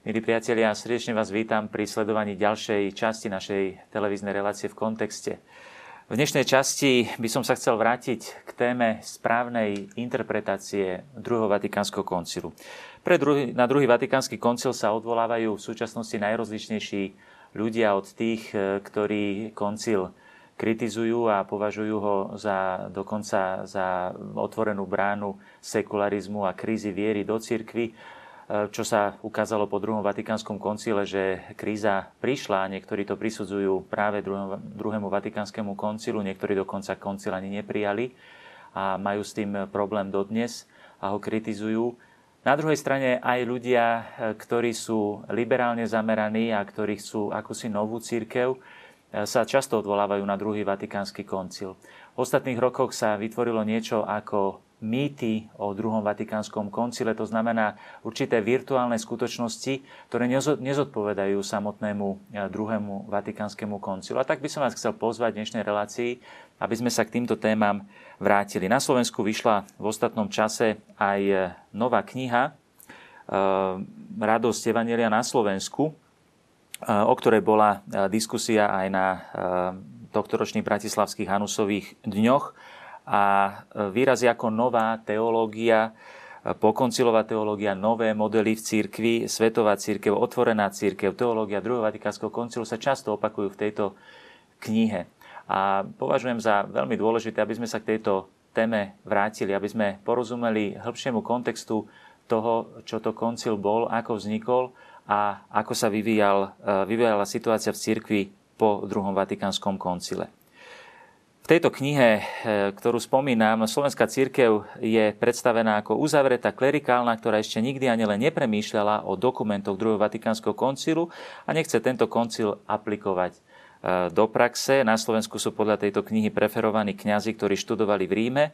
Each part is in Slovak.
Milí priatelia, srdečne vás vítam pri sledovaní ďalšej časti našej televíznej relácie V kontexte. V dnešnej časti by som sa chcel vrátiť k téme správnej interpretácie druhého Vatikánskeho koncilu. Na druhý Vatikánsky koncil sa odvolávajú v súčasnosti najrozličnejší ľudia od tých, ktorí koncil kritizujú a považujú ho dokonca za otvorenú bránu sekularizmu a krízy viery do cirkvi, čo sa ukázalo po druhom Vatikánskom koncile, že kríza prišla a niektorí to prisudzujú práve druhému Vatikánskemu koncilu, niektorí dokonca koncil ani neprijali a majú s tým problém dodnes a ho kritizujú. Na druhej strane aj ľudia, ktorí sú liberálne zameraní a ktorí chcú akúsi novú cirkev, sa často odvolávajú na druhý Vatikánsky koncil. V ostatných rokoch sa vytvorilo niečo ako mýty o druhom Vatikánskom koncile, to znamená určité virtuálne skutočnosti, ktoré nezodpovedajú samotnému druhému Vatikánskemu koncilu. A tak by som vás chcel pozvať v dnešnej relácii, aby sme sa k týmto témam vrátili. Na Slovensku vyšla v ostatnom čase aj nová kniha Radosť Evanjelia na Slovensku, o ktorej bola diskusia aj na tohtoročných bratislavských Hanusových dňoch. A výrazy ako nová teológia, pokoncilová teológia, nové modely v cirkvi, svetová cirkev, otvorená cirkev, teológia druhého Vatikánskeho koncilu sa často opakujú v tejto knihe. A považujem za veľmi dôležité, aby sme sa k tejto téme vrátili, aby sme porozumeli hĺbšiemu kontextu toho, čo to koncil bol, ako vznikol a ako sa vyvíjala situácia v cirkvi po druhom Vatikánskom koncile. V tejto knihe, ktorú spomínam, Slovenská cirkev je predstavená ako uzavretá, klerikálna, ktorá ešte nikdy ani len nepremýšľala o dokumentoch druhého Vatikánskeho koncilu a nechce tento koncil aplikovať do praxe. Na Slovensku sú podľa tejto knihy preferovaní kňazi, ktorí študovali v Ríme,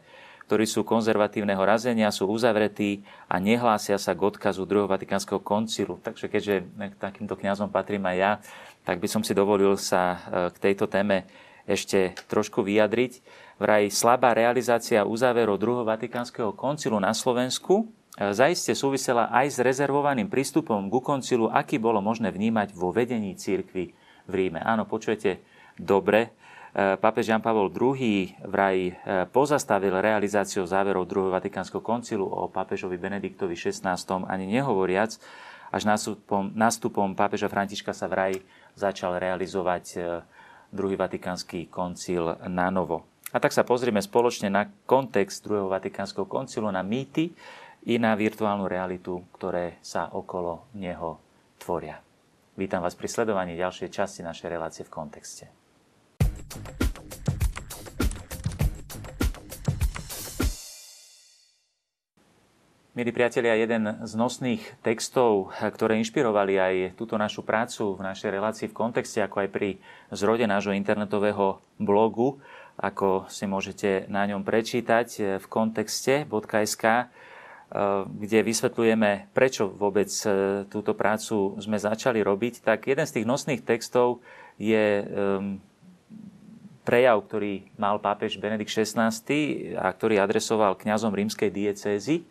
ktorí sú konzervatívneho razenia, sú uzavretí a nehlásia sa k odkazu druhého Vatikánskeho koncilu. Takže keďže k takýmto kňazom patrím aj ja, tak by som si dovolil sa k tejto téme ešte trošku vyjadriť. Vraj slabá realizácia uzáverov druhého Vatikánskeho koncilu na Slovensku zaiste súvisela aj s rezervovaným prístupom ku koncilu, aký bolo možné vnímať vo vedení cirkvi v Ríme. Áno, počujete dobre. Pápež Jan Pavol II vraj pozastavil realizáciu záverov druhého Vatikánskeho koncilu o pápežovi Benediktovi XVI ani nehovoriac. Až nástupom pápeža Františka sa vraj začal realizovať druhý Vatikánsky koncil na novo. A tak sa pozrieme spoločne na kontext druhého Vatikánskeho koncilu, na mýty i na virtuálnu realitu, ktoré sa okolo neho tvoria. Vítam vás pri sledovaní ďalšej časti našej relácie V kontexte. Milí priatelia, jeden z nosných textov, ktoré inšpirovali aj túto našu prácu v našej relácii V kontexte, ako aj pri zrode nášho internetového blogu, ako si môžete na ňom prečítať v kontexte.sk, kde vysvetľujeme, prečo vôbec túto prácu sme začali robiť, tak jeden z tých nosných textov je prejav, ktorý mal pápež Benedikt XVI a ktorý adresoval kňazom rímskej diecézy.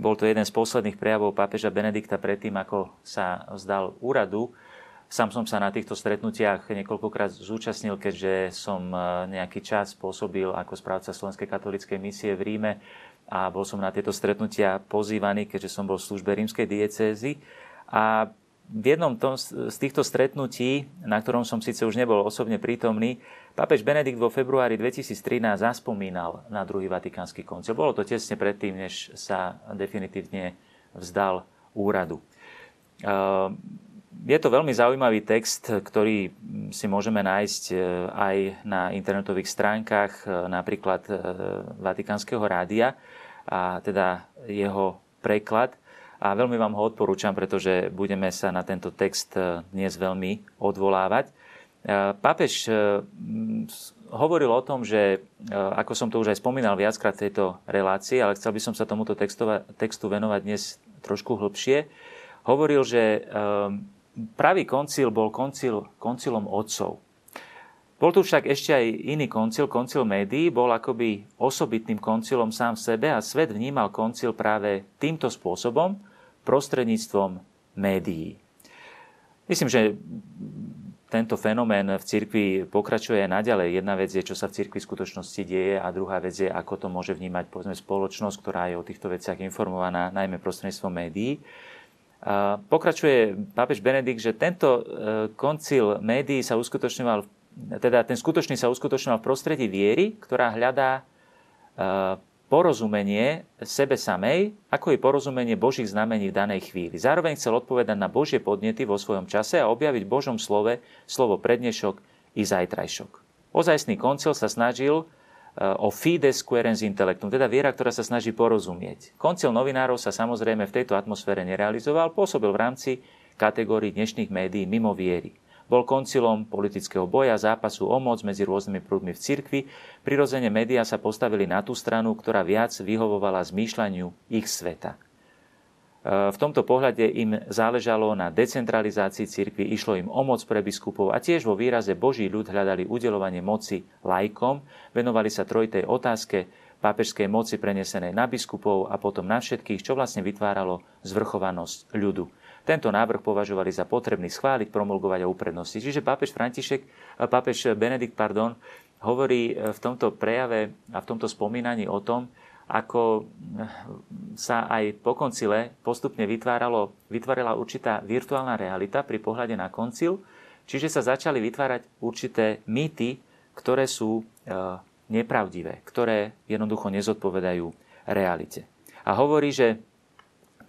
Bol to jeden z posledných prejavov pápeža Benedikta predtým, ako sa vzdal úradu. Sám som sa na týchto stretnutiach niekoľkokrát zúčastnil, keďže som nejaký čas pôsobil ako správca Slovenskej katolíckej misie v Ríme a bol som na tieto stretnutia pozývaný, keďže som bol v službe rímskej diecézy. A v jednom z týchto stretnutí, na ktorom som síce už nebol osobne prítomný, pápež Benedikt vo februári 2013 zaspomínal na druhý Vatikánsky koncil. Bolo to tesne predtým, než sa definitívne vzdal úradu. Je to veľmi zaujímavý text, ktorý si môžeme nájsť aj na internetových stránkach, napríklad Vatikánskeho rádia, a teda jeho preklad. A veľmi vám ho odporúčam, pretože budeme sa na tento text dnes veľmi odvolávať. Pápež hovoril o tom, že, ako som to už aj spomínal viackrát v tejto relácii, ale chcel by som sa tomuto textu venovať dnes trošku hlbšie, hovoril, že pravý koncil bol koncilom otcov. Bol tu však ešte aj iný koncil, koncil médií, bol akoby osobitným koncilom sám v sebe a svet vnímal koncil práve týmto spôsobom, prostredníctvom médií. Myslím, že tento fenomén v cirkvi pokračuje aj naďalej. Jedna vec je, čo sa v cirkvi v skutočnosti deje, a druhá vec je, ako to môže vnímať povedzme spoločnosť, ktorá je o týchto veciach informovaná, najmä prostredníctvom médií. Pokračuje pápež Benedikt, že tento koncil médií sa uskutočňoval, teda ten skutočný sa uskutočňoval v prostredí viery, ktorá hľadá porozumenie sebe samej, ako je porozumenie Božích znamení v danej chvíli. Zároveň chcel odpovedať na Božie podnety vo svojom čase a objaviť v Božom slove slovo prednešok i zajtrajšok. Ozajstný koncil sa snažil o fides querens intellectum, teda viera, ktorá sa snaží porozumieť. Koncil novinárov sa samozrejme v tejto atmosfére nerealizoval, pôsobil v rámci kategórií dnešných médií mimo viery. Bol koncilom politického boja, zápasu o moc medzi rôznymi prúdmi v cirkvi. Prirodzene médiá sa postavili na tú stranu, ktorá viac vyhovovala zmýšľaniu ich sveta. V tomto pohľade im záležalo na decentralizácii cirkvi, išlo im o moc pre biskupov a tiež vo výraze Boží ľud hľadali udeľovanie moci laikom, venovali sa trojtej otázke pápežskej moci prenesenej na biskupov a potom na všetkých, čo vlastne vytváralo zvrchovanosť ľudu. Tento návrh považovali za potrebný schváliť, promulgovať a uprednostniť. Čiže pápež Benedikt hovorí v tomto prejave a v tomto spomínaní o tom, ako sa aj po koncile postupne vytvárala určitá virtuálna realita pri pohľade na koncil, čiže sa začali vytvárať určité mýty, ktoré sú nepravdivé, ktoré jednoducho nezodpovedajú realite. A hovorí, že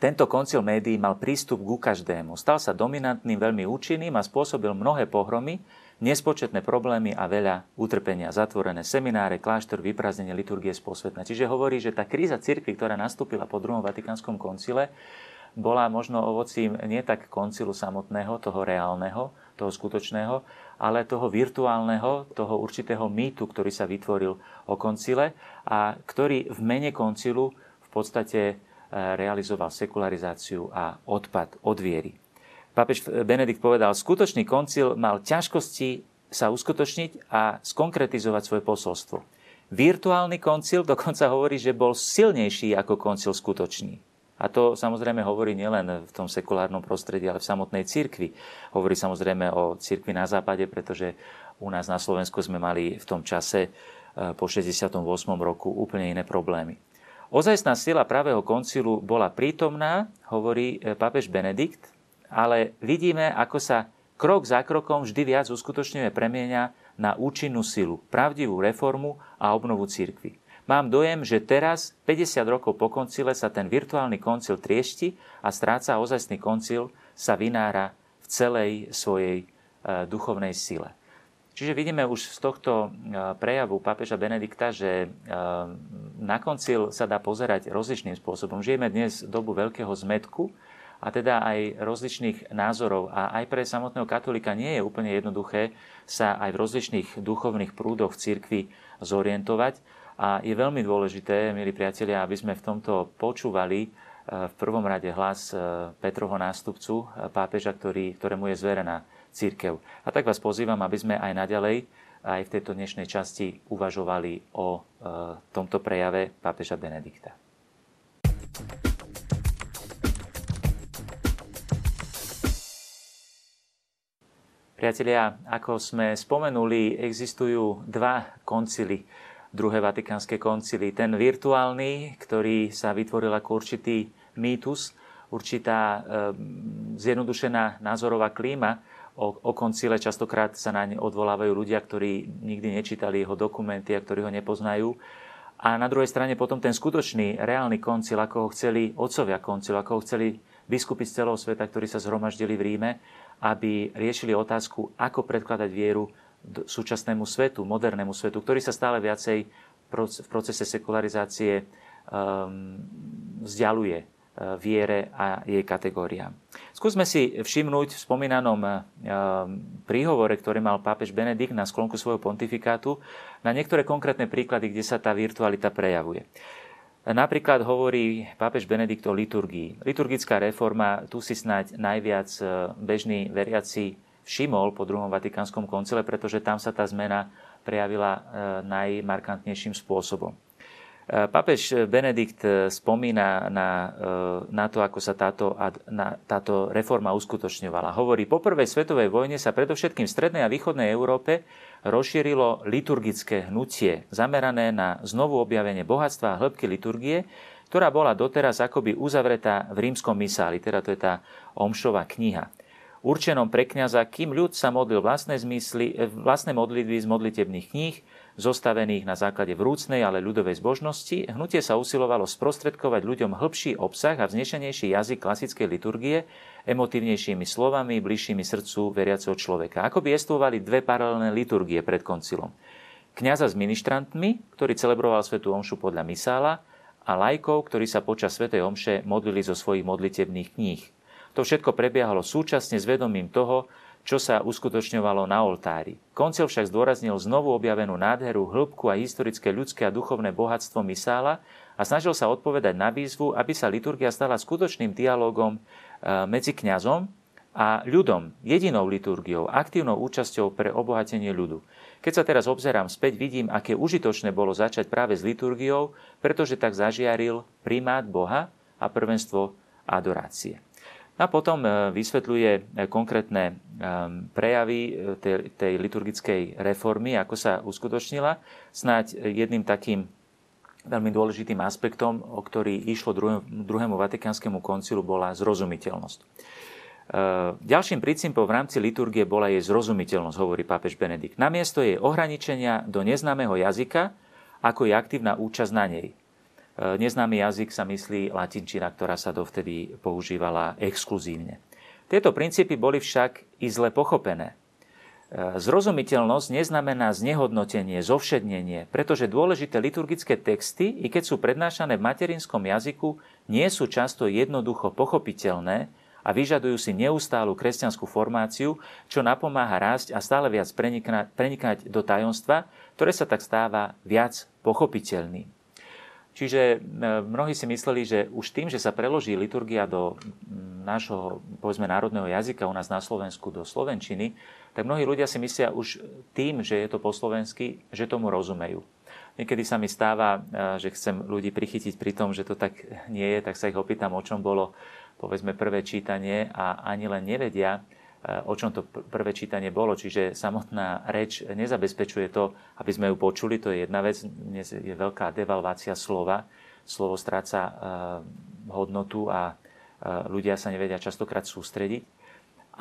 tento koncil médií mal prístup ku každému. Stal sa dominantným, veľmi účinným a spôsobil mnohé pohromy, nespočetné problémy a veľa utrpenia. Zatvorené semináre, kláštor, vyprázdnenie liturgie z posvetná. Čiže hovorí, že tá kríza cirkvi, ktorá nastúpila po druhom Vatikánskom koncile, bola možno ovocím nie tak koncilu samotného, toho reálneho, toho skutočného, ale toho virtuálneho, toho určitého mýtu, ktorý sa vytvoril o koncile a ktorý v mene koncilu v podstate realizoval sekularizáciu a odpad od viery. Pápež Benedikt povedal, skutočný koncil mal ťažkosti sa uskutočniť a skonkretizovať svoje posolstvo. Virtuálny koncil dokonca hovorí, že bol silnejší ako koncil skutočný. A to samozrejme hovorí nielen v tom sekulárnom prostredí, ale v samotnej cirkvi. Hovorí samozrejme o cirkvi na západe, pretože u nás na Slovensku sme mali v tom čase po 68. roku úplne iné problémy. Ozajstná sila pravého koncilu bola prítomná, hovorí pápež Benedikt, ale vidíme, ako sa krok za krokom vždy viac uskutočňuje, premieňa na účinnú silu, pravdivú reformu a obnovu cirkvi. Mám dojem, že teraz, 50 rokov po koncile, sa ten virtuálny koncil triešti a stráca, a ozajstný koncil sa vynára v celej svojej duchovnej sile. Čiže vidíme už z tohto prejavu pápeža Benedikta, že na koncil sa dá pozerať rozličným spôsobom. Žijeme dnes dobu veľkého zmätku a teda aj rozličných názorov. A aj pre samotného katolíka nie je úplne jednoduché sa aj v rozličných duchovných prúdoch v cirkvi zorientovať. A je veľmi dôležité, milí priatelia, aby sme v tomto počúvali v prvom rade hlas Petrovho nástupcu, pápeža, ktorému je zverená cirkev. A tak vás pozývam, aby sme aj naďalej, aj v tejto dnešnej časti uvažovali o tomto prejave pápeža Benedikta. Priatelia, ako sme spomenuli, existujú dva koncily, druhé vatikánske koncily. Ten virtuálny, ktorý sa vytvoril ako určitý mýtus, určitá zjednodušená názorová klíma o koncile, častokrát sa na ne odvolávajú ľudia, ktorí nikdy nečítali jeho dokumenty a ktorí ho nepoznajú. A na druhej strane potom ten skutočný, reálny koncil, ako ho chceli otcovia koncilu, ako ho chceli biskupy z celého sveta, ktorí sa zhromaždili v Ríme, aby riešili otázku, ako predkladať vieru súčasnému svetu, modernému svetu, ktorý sa stále viacej v procese sekularizácie vzdialuje viere a jej kategóriám. Skúsme si všimnúť v spomínanom príhovore, ktorý mal pápež Benedikt na sklonku svojho pontifikátu, na niektoré konkrétne príklady, kde sa tá virtualita prejavuje. Napríklad hovorí pápež Benedikt o liturgii. Liturgická reforma, tu si snáď najviac bežný veriaci všimol po druhom Vatikánskom koncile, pretože tam sa tá zmena prejavila najmarkantnejším spôsobom. Pápež Benedikt spomína na to, ako sa táto reforma uskutočňovala. Hovorí, po prvej svetovej vojne sa predovšetkým v strednej a východnej Európe rozšírilo liturgické hnutie, zamerané na znovu objavenie bohatstva a hĺbky liturgie, ktorá bola doteraz akoby uzavretá v rímskom misáli, teda to je tá omšová kniha. Určenom pre kňaza, kým ľud sa modlil vlastné modlitby z modlitebných kníh, zostavených na základe vrúcnej, ale ľudovej zbožnosti, hnutie sa usilovalo sprostredkovať ľuďom hĺbší obsah a vznešenejší jazyk klasickej liturgie, emotívnejšími slovami, bližšími srdcu veriaceho človeka. Akoby jestvovali dve paralelné liturgie pred koncilom. Kňaza s ministrantmi, ktorý celebroval svätú omšu podľa misála, a laikov, ktorí sa počas svätej omše modlili zo svojich modlitebných kníh. To všetko prebiehalo súčasne s vedomím toho, čo sa uskutočňovalo na oltári. Koncil však zdôraznil znovu objavenú nádheru, hĺbku a historické ľudské a duchovné bohatstvo misála a snažil sa odpovedať na výzvu, aby sa liturgia stala skutočným dialógom medzi kňazom a ľudom, jedinou liturgiou, aktívnou účasťou pre obohatenie ľudu. Keď sa teraz obzerám späť, vidím, aké užitočné bolo začať práve s liturgiou, pretože tak zažiaril primát Boha a prvenstvo adorácie. A potom vysvetľuje konkrétne prejavy tej liturgickej reformy, ako sa uskutočnila. Snáď jedným takým veľmi dôležitým aspektom, o ktorý išlo druhému Vatikánskemu koncilu, bola zrozumiteľnosť. Ďalším princípom v rámci liturgie bola jej zrozumiteľnosť, hovorí pápež Benedikt. Namiesto jej ohraničenia do neznámeho jazyka, ako je aktívna účasť na nej. Neznámy jazyk sa myslí latinčina, ktorá sa dovtedy používala exkluzívne. Tieto princípy boli však i zle pochopené. Zrozumiteľnosť neznamená znehodnotenie, zovšednenie, pretože dôležité liturgické texty, i keď sú prednášané v materinskom jazyku, nie sú často jednoducho pochopiteľné, a vyžadujú si neustálu kresťanskú formáciu, čo napomáha rásť a stále viac prenikať do tajomstva, ktoré sa tak stáva viac pochopiteľným. Čiže mnohí si mysleli, že už tým, že sa preloží liturgia do nášho, povedzme, národného jazyka u nás na Slovensku do slovenčiny, tak mnohí ľudia si myslia už tým, že je to po slovensky, že tomu rozumejú. Niekedy sa mi stáva, že chcem ľudí prichytiť pri tom, že to tak nie je, tak sa ich opýtam, o čom bolo, povedzme, prvé čítanie a ani len nevedia, o čom to prvé čítanie bolo. Čiže samotná reč nezabezpečuje to, aby sme ju počuli, to je jedna vec. Dnes je veľká devalvácia slova. Slovo stráca hodnotu a ľudia sa nevedia častokrát sústrediť.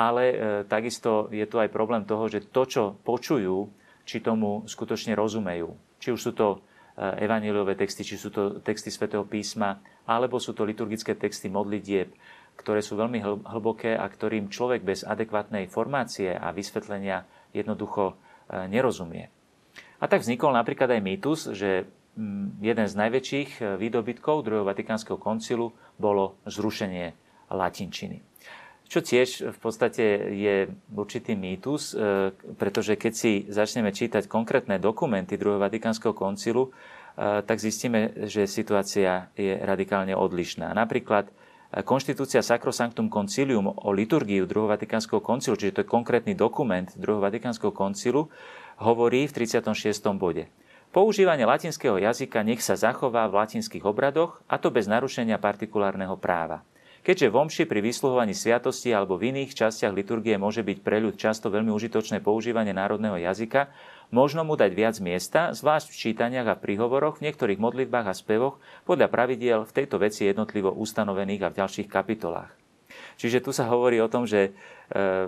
Ale takisto je tu aj problém toho, že to, čo počujú, či tomu skutočne rozumejú. Či už sú to evanjeliové texty, či sú to texty svätého písma, alebo sú to liturgické texty modlitieb, ktoré sú veľmi hlboké a ktorým človek bez adekvátnej formácie a vysvetlenia jednoducho nerozumie. A tak vznikol napríklad aj mýtus, že jeden z najväčších výdobytkov druhého Vatikánskeho koncilu bolo zrušenie latinčiny. Čo tiež v podstate je určitý mýtus, pretože keď si začneme čítať konkrétne dokumenty druhého Vatikánskeho koncilu, tak zistíme, že situácia je radikálne odlišná. Napríklad Konštitúcia Sacrosanctum Concilium o liturgiu druhého Vatikánskeho koncilu, čiže to je konkrétny dokument druhého Vatikánskeho koncilu, hovorí v 36. bode. Používanie latinského jazyka nech sa zachová v latinských obradoch, a to bez narušenia partikulárneho práva. Keďže v omši pri vysluhovaní sviatosti alebo v iných častiach liturgie môže byť pre ľud často veľmi užitočné používanie národného jazyka, možno mu dať viac miesta, zvlášť v čítaniach a príhovoroch, v niektorých modlitbách a spevoch, podľa pravidiel v tejto veci jednotlivo ustanovených a v ďalších kapitolách. Čiže tu sa hovorí o tom, že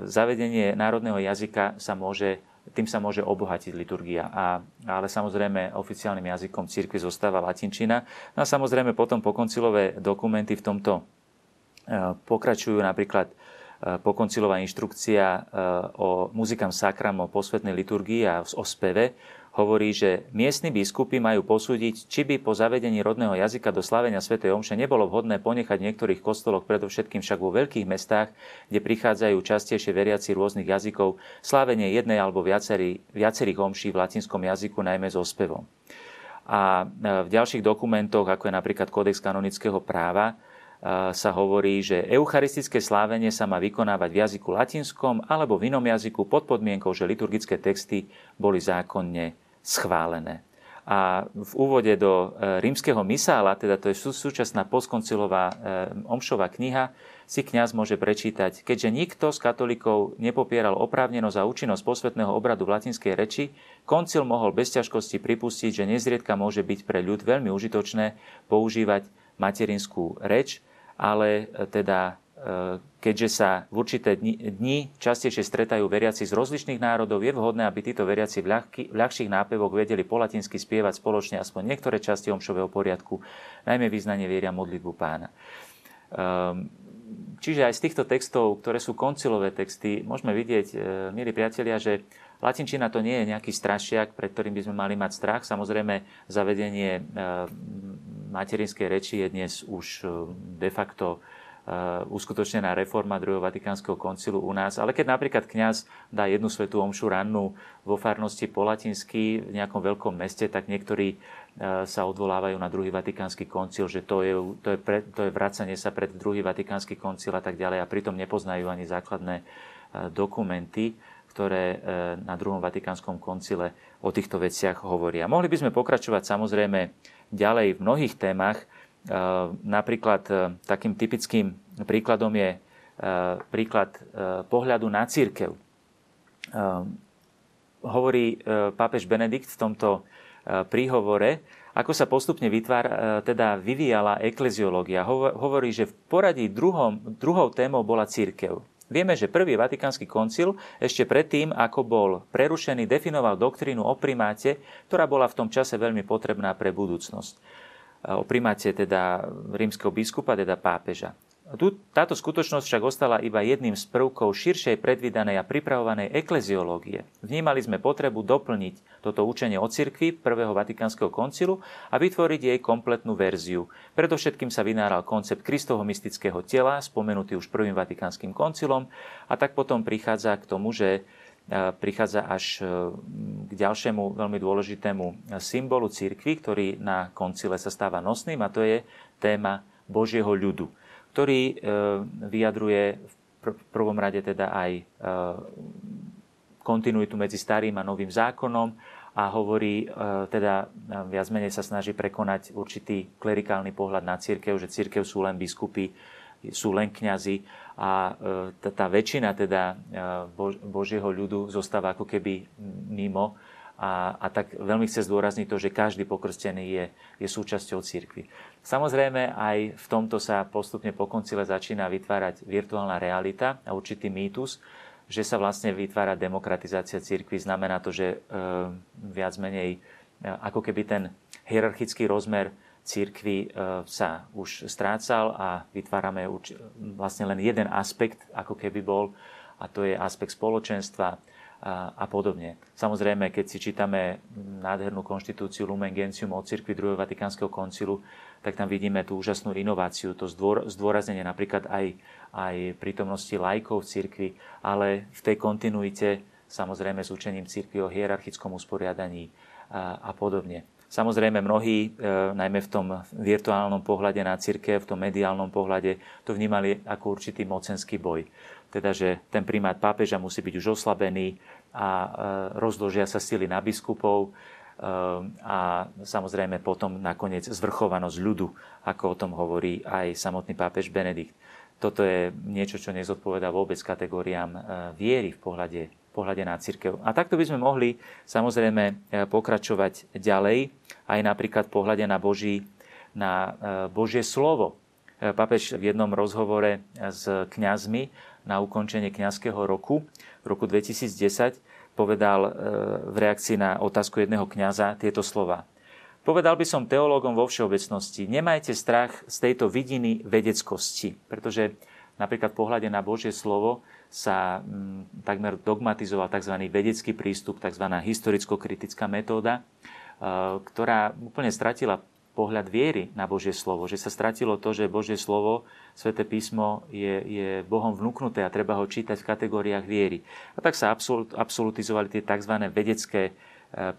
zavedenie národného jazyka tým sa môže obohatiť liturgia. Ale samozrejme oficiálnym jazykom cirkvi zostáva latinčina. No a samozrejme potom pokoncilové dokumenty v tomto pokračujú, napríklad pokoncilová inštrukcia o Musicam Sacram, o posvetnej liturgii a o speve, hovorí, že miestni biskupy majú posúdiť, či by po zavedení rodného jazyka do slávenia svätej omše nebolo vhodné ponechať v niektorých kostoloch, predovšetkým však vo veľkých mestách, kde prichádzajú častejšie veriaci rôznych jazykov, slávenie jednej alebo viacerých omší v latinskom jazyku, najmä so spevom. A v ďalších dokumentoch, ako je napríklad Kódex kanonického práva, sa hovorí, že eucharistické slávenie sa má vykonávať v jazyku latinskom alebo v inom jazyku pod podmienkou, že liturgické texty boli zákonne schválené. A v úvode do rímskeho misála, teda to je súčasná postkoncilová omšová kniha, si kňaz môže prečítať: keďže nikto z katolíkov nepopieral oprávnenosť a účinnosť posvetného obradu v latinskej reči, koncil mohol bez ťažkosti pripustiť, že nezriedka môže byť pre ľud veľmi užitočné používať materinskú reč, ale teda keďže sa v určité dni častejšie stretajú veriaci z rozličných národov, je vhodné, aby títo veriaci v ľahších nápevoch vedeli po latinsky spievať spoločne aspoň niektoré časti omšového poriadku, najmä význanie viery a modlitbu Pána. Čiže aj z týchto textov, ktoré sú koncilové texty, môžeme vidieť, milí priatelia, že latinčina to nie je nejaký strašiak, pred ktorým by sme mali mať strach. Samozrejme, zavedenie materinskej reči je dnes už de facto uskutočnená reforma druhého Vatikánskeho koncilu u nás. Ale keď napríklad kňaz dá jednu svätú omšu rannú vo farnosti po latinsky v nejakom veľkom meste, tak niektorí sa odvolávajú na druhý Vatikánsky koncil, že to je vracanie sa pred druhý Vatikánsky koncil a tak ďalej, a pritom nepoznajú ani základné dokumenty, ktoré na druhom Vatikánskom koncile o týchto veciach hovoria. Mohli by sme pokračovať samozrejme ďalej v mnohých témach. Napríklad takým typickým príkladom je príklad pohľadu na cirkev. Hovorí pápež Benedikt v tomto príhovore, ako sa postupne vyvíjala ekleziológia. Hovorí, že v poradí druhou témou bola cirkev. Vieme, že prvý Vatikánsky koncil ešte predtým, ako bol prerušený, definoval doktrínu o primáte, ktorá bola v tom čase veľmi potrebná pre budúcnosť. O primáte teda rímskeho biskupa, teda pápeža. Táto skutočnosť však ostala iba jedným z prvkov širšej predvídanej a pripravovanej ekleziológie. Vnímali sme potrebu doplniť toto učenie o cirkvi prvého Vatikánskeho koncilu a vytvoriť jej kompletnú verziu. Predovšetkým sa vynáral koncept Kristovho mystického tela, spomenutý už prvým Vatikánskym koncilom, a tak potom prichádza k tomu, že prichádza až k ďalšiemu veľmi dôležitému symbolu cirkvi, ktorý na koncile sa stáva nosným, a to je téma Božieho ľudu, ktorý vyjadruje v prvom rade teda aj kontinuitu medzi starým a novým zákonom a hovorí, teda viac menej sa snaží prekonať určitý klerikálny pohľad na cirkev, že cirkev sú len biskupy, sú len kňazi, a tá väčšina teda Božieho ľudu zostáva ako keby mimo, a tak veľmi chce zdôrazniť to, že každý pokrstený je súčasťou cirkvi. Samozrejme aj v tomto sa postupne po koncile začína vytvárať virtuálna realita a určitý mýtus, že sa vlastne vytvára demokratizácia cirkvi. Znamená to, že viac menej ako keby ten hierarchický rozmer cirkvi sa už strácal a vytvárame vlastne len jeden aspekt, ako keby bol, a to je aspekt spoločenstva a podobne. Samozrejme, keď si čítame nádhernú konštitúciu Lumen Gentium o cirkvi druhého Vatikánskeho koncilu, tak tam vidíme tú úžasnú inováciu, to zdôraznenie napríklad aj prítomnosti laikov v cirkvi, ale v tej kontinuite samozrejme s učením cirkvi o hierarchickom usporiadaní a podobne. Samozrejme mnohí, najmä v tom virtuálnom pohľade na cirkev, v tom mediálnom pohľade, to vnímali ako určitý mocenský boj. Teda, že ten primát pápeža musí byť už oslabený a rozložia sa sily na biskupov, a samozrejme potom nakoniec zvrchovanosť ľudu, ako o tom hovorí aj samotný pápež Benedikt. Toto je niečo, čo nezodpovedá vôbec kategóriám viery v pohľade na cirkev. A takto by sme mohli samozrejme pokračovať ďalej, aj napríklad v pohľade na Božie slovo. Pápež v jednom rozhovore s kňazmi na ukončenie kňazského roku v roku 2010 povedal v reakcii na otázku jedného kňaza tieto slova: povedal by som teológom vo všeobecnosti, nemajte strach z tejto vidiny vedeckosti, pretože napríklad v pohľade na Božie slovo sa takmer dogmatizoval tzv. Vedecký prístup, tzv. Historicko-kritická metóda, ktorá úplne stratila pohľad viery na Božie slovo. Že sa stratilo to, že Božie slovo, Sväté písmo je Bohom vnúknuté a treba ho čítať v kategóriách viery. A tak sa absolutizovali tie tzv. Vedecké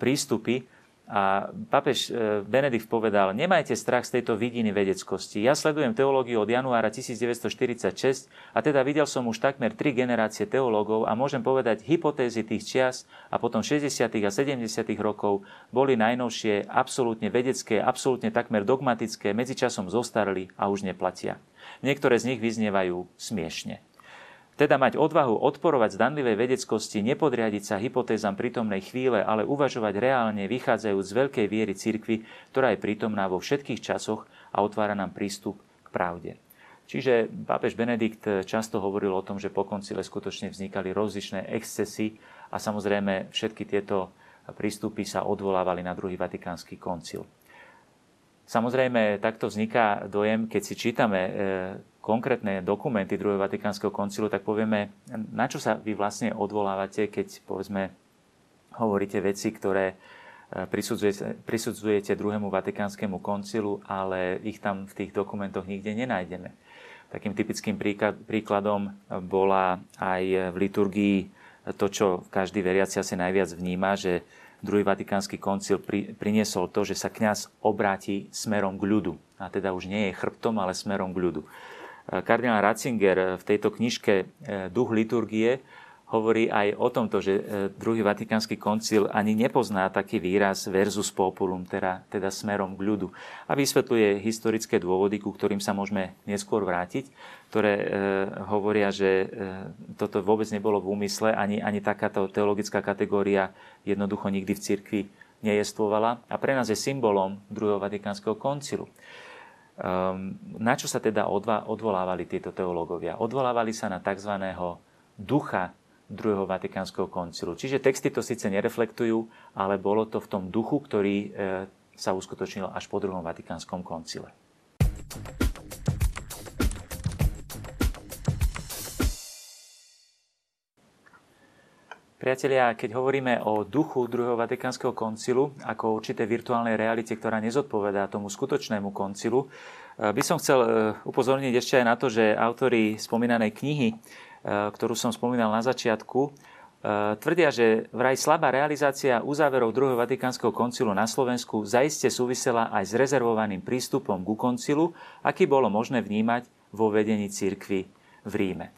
prístupy, A pápež Benedikt povedal, nemajte strach z tejto vidiny vedeckosti. Ja sledujem teológiu od januára 1946 a teda videl som už takmer 3 generácie teológov a môžem povedať, hypotézy tých čias a potom 60. a 70. rokov boli najnovšie, absolútne vedecké, absolútne takmer dogmatické, medzičasom zostarli a už neplatia. Niektoré z nich vyznievajú smiešne. Teda mať odvahu odporovať zdanlivej vedeckosti, nepodriadiť sa hypotézam prítomnej chvíle, ale uvažovať reálne, vychádzajúc z veľkej viery cirkvi, ktorá je prítomná vo všetkých časoch a otvára nám prístup k pravde. Čiže pápež Benedikt často hovoril o tom, že po koncile skutočne vznikali rozličné excesy a samozrejme všetky tieto prístupy sa odvolávali na druhý Vatikánsky koncil. Samozrejme, takto vzniká dojem, keď si čítame konkrétne dokumenty druhého Vatikánskeho koncilu, tak povieme, na čo sa vy vlastne odvolávate, keď povedzme hovoríte veci, ktoré prisudzujete druhému Vatikánskemu koncilu, ale ich tam v tých dokumentoch nikde nenájdeme. Takým typickým príkladom bola aj v liturgii to, čo každý veriaci asi najviac vníma, že druhý Vatikánsky koncil priniesol to, že sa kňaz obráti smerom k ľudu. A teda už nie je chrbtom, ale smerom k ľudu. Kardinál Ratzinger v tejto knižke Duch liturgie hovorí aj o tomto, že druhý Vatikánsky koncil ani nepozná taký výraz versus populum, teda smerom k ľudu. A vysvetľuje historické dôvody, ku ktorým sa môžeme neskôr vrátiť, ktoré hovoria, že toto vôbec nebolo v úmysle, ani takáto teologická kategória jednoducho nikdy v cirkvi nejestvovala. A pre nás je symbolom druhého Vatikánskeho koncilu. Na čo sa teda odvolávali tieto teológovia? Odvolávali sa na tzv. Ducha druhého Vatikánskeho koncilu. Čiže texty to síce nereflektujú, ale bolo to v tom duchu, ktorý sa uskutočnil až po druhom Vatikánskom koncile. Priatelia, keď hovoríme o duchu druhého Vatikánskeho koncilu ako o určitej virtuálnej realite, ktorá nezodpovedá tomu skutočnému koncilu, by som chcel upozorniť ešte aj na to, že autori spomínanej knihy, ktorú som spomínal na začiatku, tvrdia, že vraj slabá realizácia uzáverov druhého Vatikánskeho koncilu na Slovensku zaiste súvisela aj s rezervovaným prístupom ku koncilu, aký bolo možné vnímať vo vedení cirkvi v Ríme.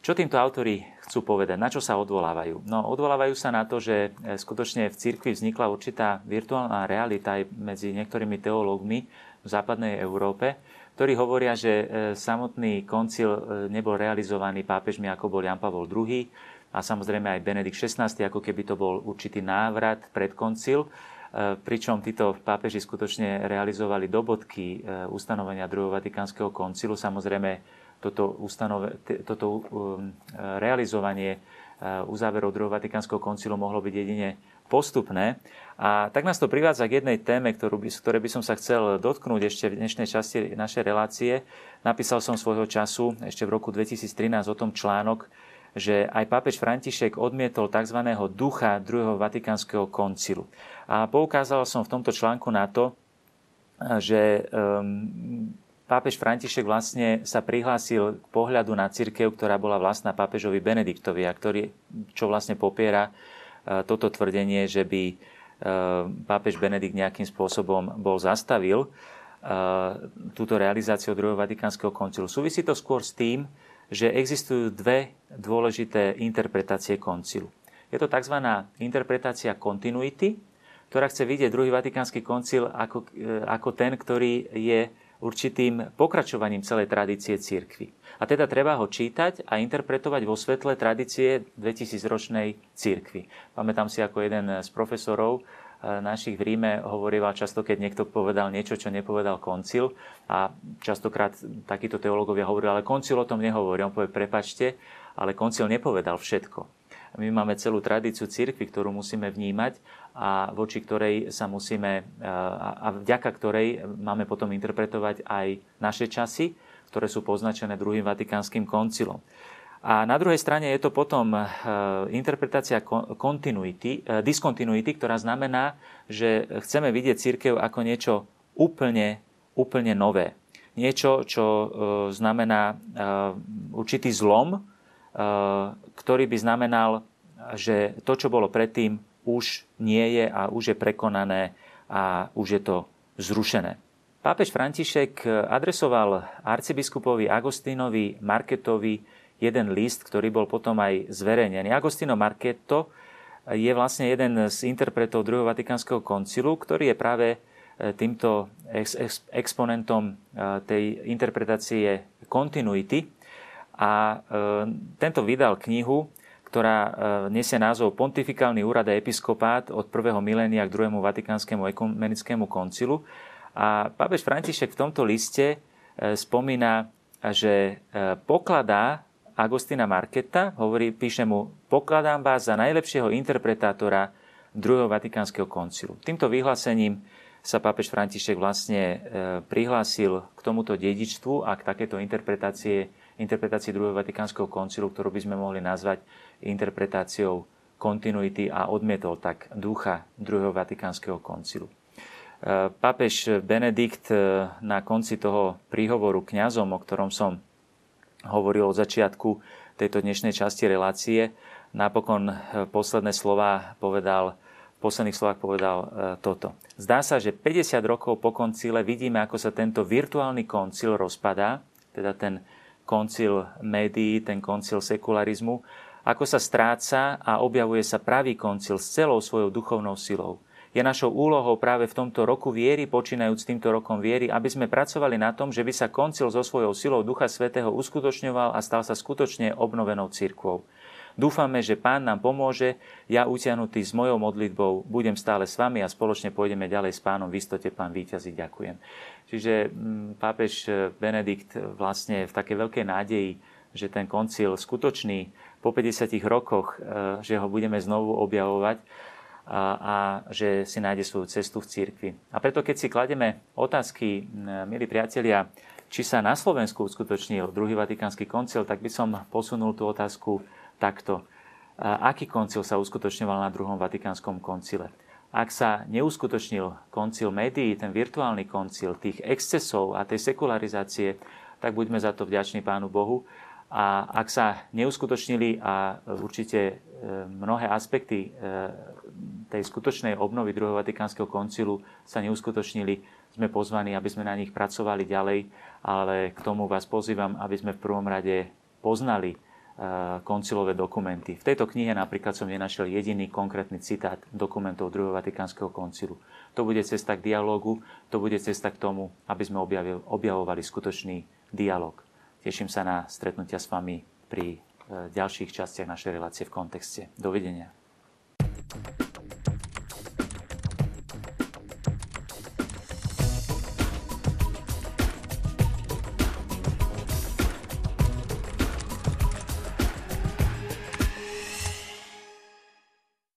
Čo týmto autori chcú povedať? Na čo sa odvolávajú? No, odvolávajú sa na to, že skutočne v cirkvi vznikla určitá virtuálna realita aj medzi niektorými teológmi v západnej Európe, ktorí hovoria, že samotný koncil nebol realizovaný pápežmi, ako bol Jan Pavol II a samozrejme aj Benedikt XVI, ako keby to bol určitý návrat pred koncil, pričom títo pápeži skutočne realizovali dobodky ustanovenia druhého Vatikánskeho koncilu. Samozrejme, toto realizovanie uzáverov druhého Vatikánskeho koncilu mohlo byť jedine postupné. A tak nás to privádza k jednej téme, ktoré by som sa chcel dotknúť ešte v dnešnej časti našej relácie. Napísal som svojho času ešte v roku 2013 o tom článok, že aj pápež František odmietol tzv. Ducha druhého Vatikánskeho koncilu. A poukázal som v tomto článku na to, že pápež František vlastne sa prihlásil k pohľadu na cirkev, ktorá bola vlastná pápežovi Benediktovi, a ktorý, čo vlastne popiera toto tvrdenie, že by pápež Benedikt nejakým spôsobom bol zastavil túto realizáciu druhého Vatikánskeho koncilu. Súvisí to skôr s tým, že existujú dve dôležité interpretácie koncilu. Je to tzv. Interpretácia continuity, ktorá chce vidieť druhý Vatikánsky koncil ako ten, ktorý je určitým pokračovaním celej tradície cirkvi. A teda treba ho čítať a interpretovať vo svetle tradície 2000-ročnej cirkvi. Pamätám si, ako jeden z profesorov našich v Ríme hovoril často, keď niekto povedal niečo, čo nepovedal koncil, a častokrát takíto teológovia hovorili, ale koncil o tom nehovorí. On povie, prepáčte, ale koncil nepovedal všetko. My máme celú tradíciu cirkvi, ktorú musíme vnímať a voči ktorej sa musíme a vďaka ktorej máme potom interpretovať aj naše časy, ktoré sú poznačené druhým Vatikánskym koncilom. A na druhej strane je to potom interpretácia diskontinuity, ktorá znamená, že chceme vidieť cirkev ako niečo úplne nové. Niečo, čo znamená určitý zlom, ktorý by znamenal, že to, čo bolo predtým, už nie je a už je prekonané a už je to zrušené. Pápež František adresoval arcibiskupovi Agostinovi Marketovi jeden list, ktorý bol potom aj zverejnený. Agostino Marketo je vlastne jeden z interpretov druhého Vatikánskeho koncilu, ktorý je práve týmto exponentom tej interpretácie kontinuity. A tento vydal knihu, ktorá nesie názov Pontifikálny úrad a episkopát od prvého milénia k druhému Vatikánskemu ekumenickému koncilu. A pápež František v tomto liste spomína, že pokladá Agostina Marketa, píše mu, pokladám vás za najlepšieho interpretátora druhého Vatikánskeho koncilu. Týmto vyhlásením sa pápež František vlastne prihlásil k tomuto dedičstvu a k takéto interpretácii druhého Vatikánskeho koncilu, ktorú by sme mohli nazvať interpretáciou kontinuity, a odmietol tak ducha druhého Vatikánskeho koncilu. Pápež Benedikt na konci toho príhovoru kňazom, o ktorom som hovoril od začiatku tejto dnešnej časti relácie, napokon v posledných slovách povedal toto. Zdá sa, že 50 rokov po koncile vidíme, ako sa tento virtuálny koncil rozpadá, teda ten koncil médií, ten koncil sekularizmu, ako sa stráca a objavuje sa pravý koncil s celou svojou duchovnou silou. Je našou úlohou práve v tomto roku viery, počínajúc týmto rokom viery, aby sme pracovali na tom, že by sa koncil so svojou silou Ducha Svätého uskutočňoval a stal sa skutočne obnovenou cirkvou. Dúfame, že Pán nám pomôže. Ja, utiahnutý s mojou modlitbou, budem stále s vami a spoločne pôjdeme ďalej s Pánom. V istote Pán víťazí, ďakujem. Čiže pápež Benedikt vlastne v takej veľkej nádeji, že ten koncil skutočný po 50 rokoch, že ho budeme znovu objavovať, a že si nájde svoju cestu v cirkvi. A preto, keď si klademe otázky, milí priatelia, či sa na Slovensku uskutočnil druhý Vatikánsky koncil, tak by som posunul tú otázku takto. Aký koncil sa uskutočňoval na druhom Vatikánskom koncile? Ak sa neuskutočnil koncil médií, ten virtuálny koncil tých excesov a tej sekularizácie, tak buďme za to vďační Pánu Bohu. A ak sa neuskutočnili, a určite mnohé aspekty tej skutočnej obnovy druhého Vatikánskeho koncilu sa neuskutočnili, sme pozvaní, aby sme na nich pracovali ďalej, ale k tomu vás pozývam, aby sme v prvom rade poznali koncilové dokumenty. V tejto knihe napríklad som nenašiel jediný konkrétny citát dokumentov druhého Vatikánskeho koncilu. To bude cesta k dialógu, to bude cesta k tomu, aby sme objavovali skutočný dialóg. Teším sa na stretnutia s vami pri ďalších častiach našej relácie v kontexte. Dovidenia.